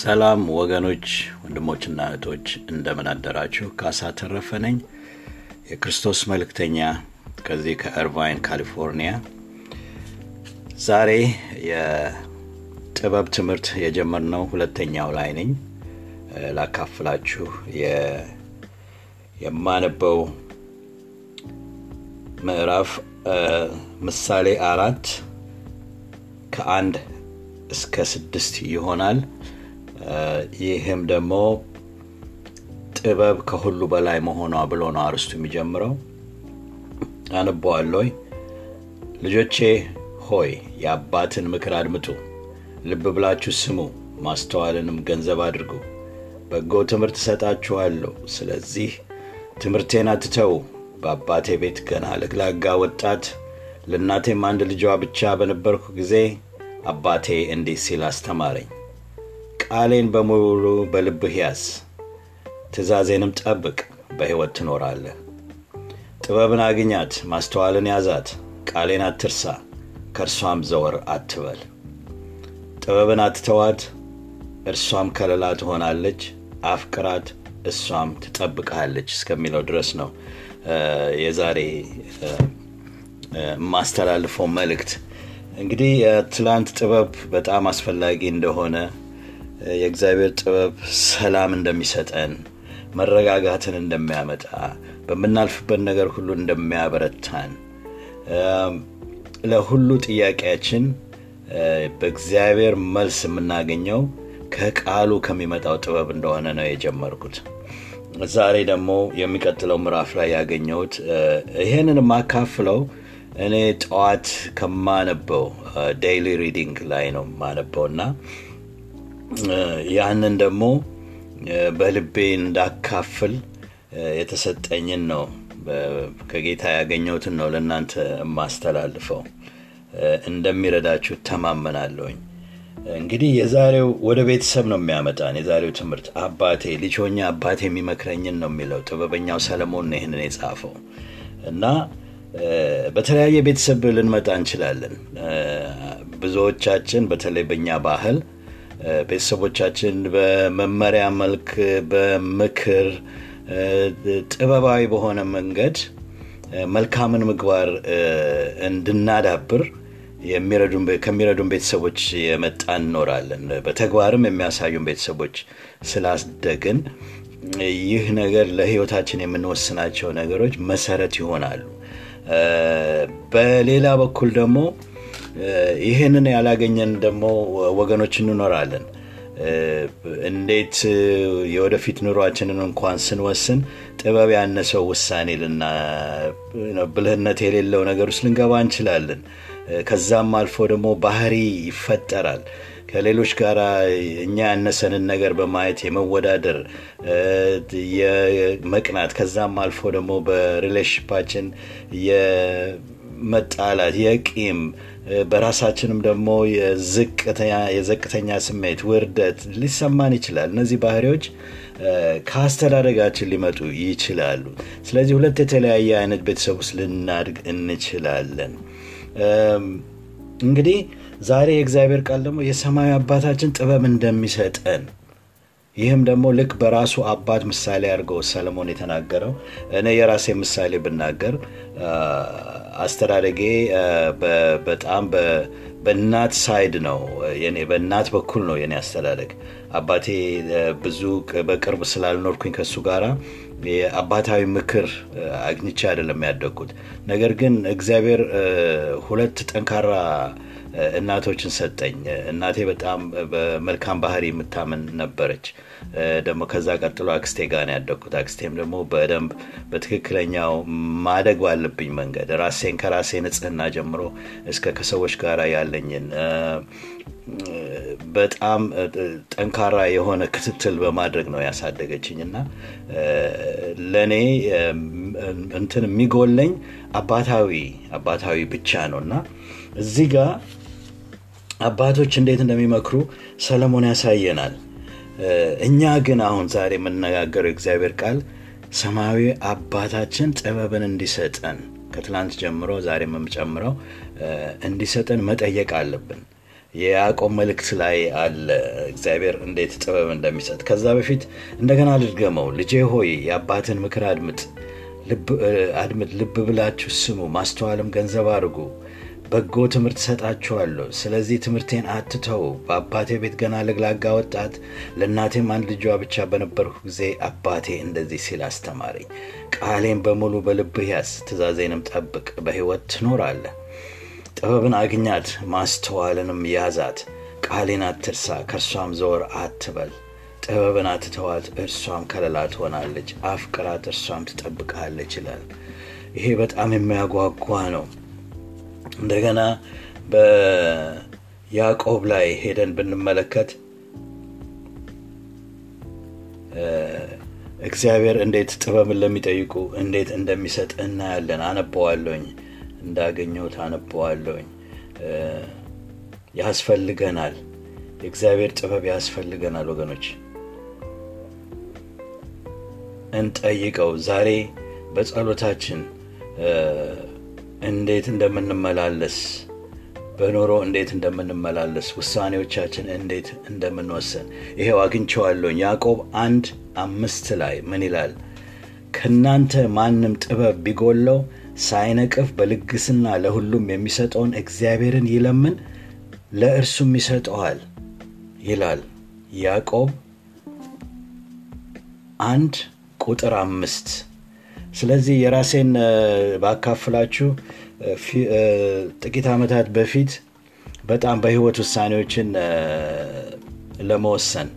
ሰላም ወገኖች ወንድሞችና እህቶች እንደምን አደራችሁ? ካሳ ተረፈ ነኝ የክርስቶስ መልእክተኛ ከዚህ ከኢርቫይን ካሊፎርኒያ። ዛሬ የጥበብ ትምህርት የጀመርነው ሁለተኛው ላይ ነኝ። ላካፍላችሁ የማነበው ምዕራፍ ምሳሌ 4 ከ1 እስከ 6 ይሆናል። ይሄም ደግሞ ጥበብ ከሁሉ በላይ መሆኗ ብሎ ነው አርስቱ የሚጀምረው። አንባዋለሁ። ልጆቼ ሆይ ያባትን ምክር አድምጡ፣ ልብ ብላችሁ ስሙ፣ ማስተዋልንም ገንዘብ አድርጉ። በጎ ትምህርት ሰጣችኋለሁ፣ ስለዚህ ትምህርቴን አትተው። በአባቴ ቤት ገና ለግላጋ ወጣት ለእናቴም አንድ ልጇ ብቻ በነበርኩ ጊዜ አባቴ እንዲህ ሲል አስተማረኝ። ቃሌን በሙሉ በልብህ ያዝ፣ ትእዛዜንም ጠብቅ፣ በሕይወት ትኖራለህ። ጥበብን አግኛት፣ ማስተዋልን ያዛት፣ ቃሌን አትርሳ፣ ከእርሷም ዘወር አትበል። ጥበብን አትተዋት፣ እርሷም ከለላ ትሆናለች፣ አፍቅራት፣ እሷም ትጠብቅሃለች እስከሚለው ድረስ ነው የዛሬ ማስተላልፈው መልእክት። እንግዲህ ትላንት ጥበብ በጣም አስፈላጊ እንደሆነ፣ የእግዚአብሔር ጥበብ ሰላም እንደሚሰጠን፣ መረጋጋትን እንደሚያመጣ፣ በመናልፍበት ነገር ሁሉ እንደሚያበረታን፣ ለሁሉ ጥያቄያችን በእግዚአብሔር መልስ የምናገኘው ከቃሉ ከሚመጣው ጥበብ እንደሆነ ነው የጀመርኩት። ዛሬ ደግሞ የሚቀጥለው ምዕራፍ ላይ ያገኘሁት ይሄንን ማካፍለው እኔ ጠዋት ከማነበው ዴይሊ ሪዲንግ ላይ ነው ማነበውና ያንን ደግሞ በልቤ እንዳካፍል የተሰጠኝን ነው ከጌታ ያገኘሁትን ነው ለእናንተ ማስተላልፈው። እንደሚረዳችሁ ተማመናለሁኝ። እንግዲህ የዛሬው ወደ ቤተሰብ ነው የሚያመጣን። የዛሬው ትምህርት አባቴ ልጅ ሆኜ አባቴ የሚመክረኝን ነው የሚለው። ጥበበኛው ሰለሞን ነው ይህንን የጻፈው እና በተለያየ ቤተሰብ ልንመጣ እንችላለን። ብዙዎቻችን በተለይ በእኛ ባህል ቤተሰቦቻችን በመመሪያ መልክ፣ በምክር ጥበባዊ በሆነ መንገድ መልካምን ምግባር እንድናዳብር ከሚረዱን ቤተሰቦች የመጣን ኖራለን። በተግባርም የሚያሳዩን ቤተሰቦች ስላስደግን ይህ ነገር ለሕይወታችን የምንወስናቸው ነገሮች መሰረት ይሆናሉ። በሌላ በኩል ደግሞ ይሄንን ያላገኘን ደግሞ ወገኖች እንኖራለን። እንዴት የወደፊት ኑሯችንን እንኳን ስንወስን ጥበብ ያነሰው ውሳኔ ብልህነት የሌለው ነገር ውስጥ ልንገባ እንችላለን። ከዛም አልፎ ደግሞ ባህሪ ይፈጠራል። ከሌሎች ጋር እኛ ያነሰንን ነገር በማየት የመወዳደር፣ የመቅናት፣ ከዛም አልፎ ደግሞ በሪሌሽንሺፓችን የመጣላት፣ የቂም፣ በራሳችንም ደግሞ የዝቅተኛ ስሜት፣ ውርደት ሊሰማን ይችላል። እነዚህ ባህሪዎች ከአስተዳደጋችን ሊመጡ ይችላሉ። ስለዚህ ሁለት የተለያየ አይነት ቤተሰብ ውስጥ ልናድግ እንችላለን። እንግዲህ ዛሬ የእግዚአብሔር ቃል ደግሞ የሰማያዊ አባታችን ጥበብ እንደሚሰጠን፣ ይህም ደግሞ ልክ በራሱ አባት ምሳሌ አድርጎ ሰለሞን የተናገረው። እኔ የራሴ ምሳሌ ብናገር አስተዳደጌ በጣም በእናት ሳይድ ነው የኔ፣ በእናት በኩል ነው የኔ አስተዳደግ። አባቴ ብዙ በቅርብ ስላልኖርኩኝ ከሱ ጋራ የአባታዊ ምክር አግኝቼ አይደለም ያደግኩት። ነገር ግን እግዚአብሔር ሁለት ጠንካራ እናቶችን ሰጠኝ። እናቴ በጣም በመልካም ባህሪ የምታምን ነበረች። ደግሞ ከዛ ቀጥሎ አክስቴ ጋር ነው ያደግኩት። አክስቴም ደግሞ በደንብ በትክክለኛው ማደግ ባለብኝ መንገድ ራሴን ከራሴ ንጽህና ጀምሮ እስከ ከሰዎች ጋር ያለኝን በጣም ጠንካራ የሆነ ክትትል በማድረግ ነው ያሳደገችኝ እና ለኔ እንትን የሚጎለኝ አባታዊ ብቻ ነውና እዚህ ጋር አባቶች እንዴት እንደሚመክሩ ሰለሞን ያሳየናል። እኛ ግን አሁን ዛሬ የምንነጋገረው እግዚአብሔር ቃል ሰማያዊ አባታችን ጥበብን እንዲሰጠን፣ ከትላንት ጀምሮ ዛሬ የምንጨምረው እንዲሰጠን መጠየቅ አለብን። የያዕቆብ መልእክት ላይ አለ እግዚአብሔር እንዴት ጥበብ እንደሚሰጥ። ከዛ በፊት እንደገና ልድገመው። ልጄ ሆይ ያባትን ምክር አድምጥ ልብ ብላችሁ ስሙ፣ ማስተዋልም ገንዘብ አድርጉ። በጎ ትምህርት ሰጣችኋለሁ፣ ስለዚህ ትምህርቴን አትተው። በአባቴ ቤት ገና ለግላጋ ወጣት ለእናቴም አንድ ልጇ ብቻ በነበርኩ ጊዜ አባቴ እንደዚህ ሲል አስተማረኝ፣ ቃሌን በሙሉ በልብህ ያዝ፣ ትእዛዜንም ጠብቅ፣ በሕይወት ትኖራለህ። ጥበብን አግኛት፣ ማስተዋልንም ያዛት። ቃሌን አትርሳ፣ ከእርሷም ዘወር አትበል። ጥበብን አትተዋት፣ እርሷም ከለላ ትሆናለች። አፍቅራት፣ እርሷም ትጠብቅሃለች ይላል። ይሄ በጣም የሚያጓጓ ነው። እንደገና በያዕቆብ ላይ ሄደን ብንመለከት እግዚአብሔር እንዴት ጥበብን ለሚጠይቁ እንዴት እንደሚሰጥ እናያለን። አነበዋለሁኝ፣ እንዳገኘሁት አነበዋለሁኝ። ያስፈልገናል፣ የእግዚአብሔር ጥበብ ያስፈልገናል ወገኖች። እንጠይቀው ዛሬ በጸሎታችን እንዴት እንደምንመላለስ፣ በኖሮ እንዴት እንደምንመላለስ፣ ውሳኔዎቻችን እንዴት እንደምንወስን። ይሄው አግኝቻለሁ። ያዕቆብ 1:5 ላይ ምን ይላል? ከናንተ ማንም ጥበብ ቢጎለው ሳይነቅፍ በልግስና ለሁሉም የሚሰጠውን እግዚአብሔርን ይለምን፣ ለእርሱም ይሰጠዋል ይላል። ያዕቆብ 1:5። ስለዚህ የራሴን ባካፍላችሁ ጥቂት ዓመታት በፊት በጣም በህይወት ውሳኔዎችን ለመወሰን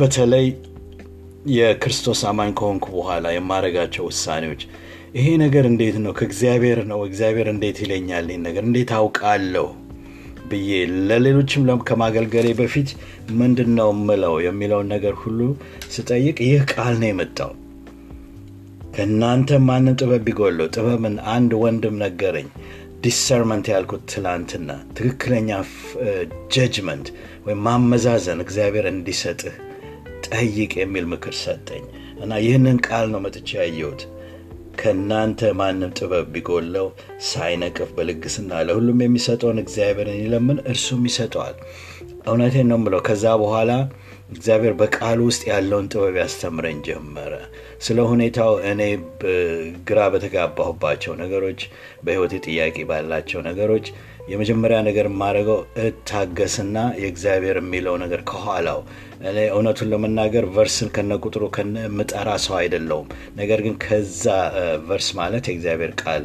በተለይ የክርስቶስ አማኝ ከሆንኩ በኋላ የማረጋቸው ውሳኔዎች ይሄ ነገር እንዴት ነው? ከእግዚአብሔር ነው? እግዚአብሔር እንዴት ይለኛል? ይሄን ነገር እንዴት አውቃለሁ ብዬ ለሌሎችም ከማገልገሌ በፊት ምንድነው የምለው የሚለውን ነገር ሁሉ ስጠይቅ ይህ ቃል ነው የመጣው። ከናንተ ማንም ጥበብ ቢጎለው ጥበብን አንድ ወንድም ነገረኝ። ዲሰርመንት ያልኩት ትላንትና ትክክለኛ ጀጅመንት ወይ ማመዛዘን እግዚአብሔር እንዲሰጥህ ጠይቅ የሚል ምክር ሰጠኝ እና ይህንን ቃል ነው መጥቼ ያየሁት። ከናንተ ማንም ጥበብ ቢጎለው ሳይነቅፍ በልግስና ለሁሉም የሚሰጠውን እግዚአብሔርን ይለምን፣ እርሱም ይሰጠዋል። እውነቴን ነው የምለው። ከዛ በኋላ እግዚአብሔር በቃሉ ውስጥ ያለውን ጥበብ ያስተምረን ጀመረ። ስለ ሁኔታው እኔ ግራ በተጋባሁባቸው ነገሮች፣ በህይወቴ ጥያቄ ባላቸው ነገሮች የመጀመሪያ ነገር ማድረገው እታገስና የእግዚአብሔር የሚለው ነገር ከኋላው። እኔ እውነቱን ለመናገር ቨርስን ከነቁጥሩ ምጠራ ሰው አይደለሁም። ነገር ግን ከዛ ቨርስ ማለት የእግዚአብሔር ቃል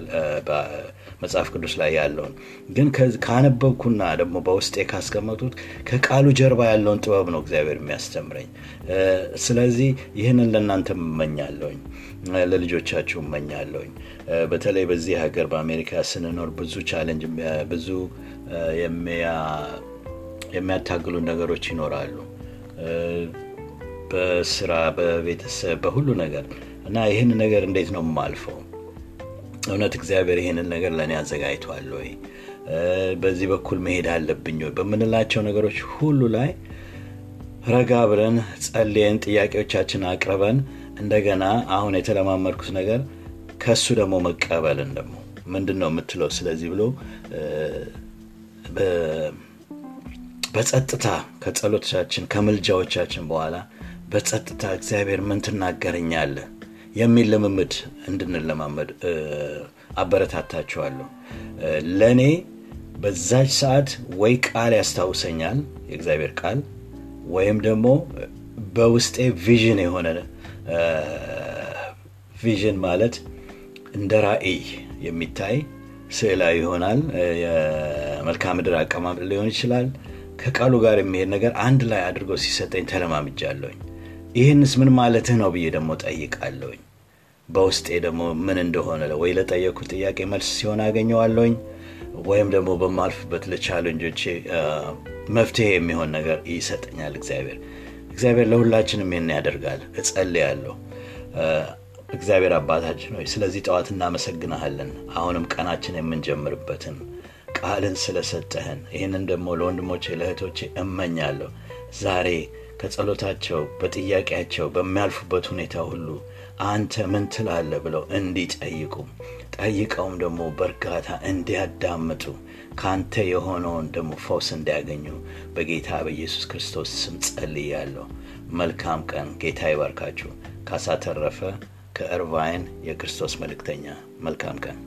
መጽሐፍ ቅዱስ ላይ ያለውን ግን ካነበብኩና ደግሞ በውስጤ ካስቀመጡት ከቃሉ ጀርባ ያለውን ጥበብ ነው እግዚአብሔር የሚያስተምረኝ። ስለዚህ ይህንን ለእናንተ እመኛለሁኝ፣ ለልጆቻችሁ እመኛለሁኝ። በተለይ በዚህ ሀገር በአሜሪካ ስንኖር ብዙ ቻሌንጅ፣ ብዙ የሚያታግሉ ነገሮች ይኖራሉ፣ በስራ፣ በቤተሰብ፣ በሁሉ ነገር እና ይህን ነገር እንዴት ነው የማልፈው? እውነት እግዚአብሔር ይሄንን ነገር ለእኔ አዘጋጅቷል ወይ? በዚህ በኩል መሄድ አለብኝ ወይ? በምንላቸው ነገሮች ሁሉ ላይ ረጋ ብለን ጸልየን ጥያቄዎቻችን አቅርበን እንደገና አሁን የተለማመድኩት ነገር ከሱ ደግሞ መቀበልን ደግሞ ምንድነው የምትለው ስለዚህ ብሎ በጸጥታ ከጸሎቶቻችን ከምልጃዎቻችን በኋላ በጸጥታ እግዚአብሔር ምን ትናገረኛለህ የሚል ልምምድ እንድንለማመድ አበረታታችኋለሁ። ለእኔ በዛች ሰዓት ወይ ቃል ያስታውሰኛል የእግዚአብሔር ቃል፣ ወይም ደግሞ በውስጤ ቪዥን የሆነ ቪዥን ማለት እንደ ራእይ የሚታይ ስዕላዊ ይሆናል፣ የመልክዓ ምድር አቀማመጥ ሊሆን ይችላል። ከቃሉ ጋር የሚሄድ ነገር አንድ ላይ አድርጎ ሲሰጠኝ ተለማምጃለሁኝ። ይህንስ ምን ማለትህ ነው ብዬ ደግሞ ጠይቃለሁኝ። በውስጤ ደግሞ ምን እንደሆነ ወይ ለጠየኩት ጥያቄ መልስ ሲሆን አገኘዋለሁኝ፣ ወይም ደግሞ በማልፍበት ለቻለንጆቼ መፍትሄ የሚሆን ነገር ይሰጠኛል እግዚአብሔር። እግዚአብሔር ለሁላችንም ይህን ያደርጋል እጸልያለሁ። እግዚአብሔር አባታችን ሆይ ስለዚህ ጠዋት እናመሰግናለን። አሁንም ቀናችን የምንጀምርበትን ቃልን ስለሰጠህን ይህንን ደግሞ ለወንድሞቼ ለእህቶቼ እመኛለሁ ዛሬ ከጸሎታቸው በጥያቄያቸው በሚያልፉበት ሁኔታ ሁሉ አንተ ምን ትላለህ ብለው እንዲጠይቁ ጠይቀውም ደሞ በርካታ እንዲያዳምጡ ካንተ የሆነውን ደሞ ፈውስ እንዲያገኙ በጌታ በኢየሱስ ክርስቶስ ስም ጸልያለሁ። መልካም ቀን። ጌታ ይባርካችሁ። ካሳተረፈ ከእርቫይን የክርስቶስ መልእክተኛ መልካም ቀን።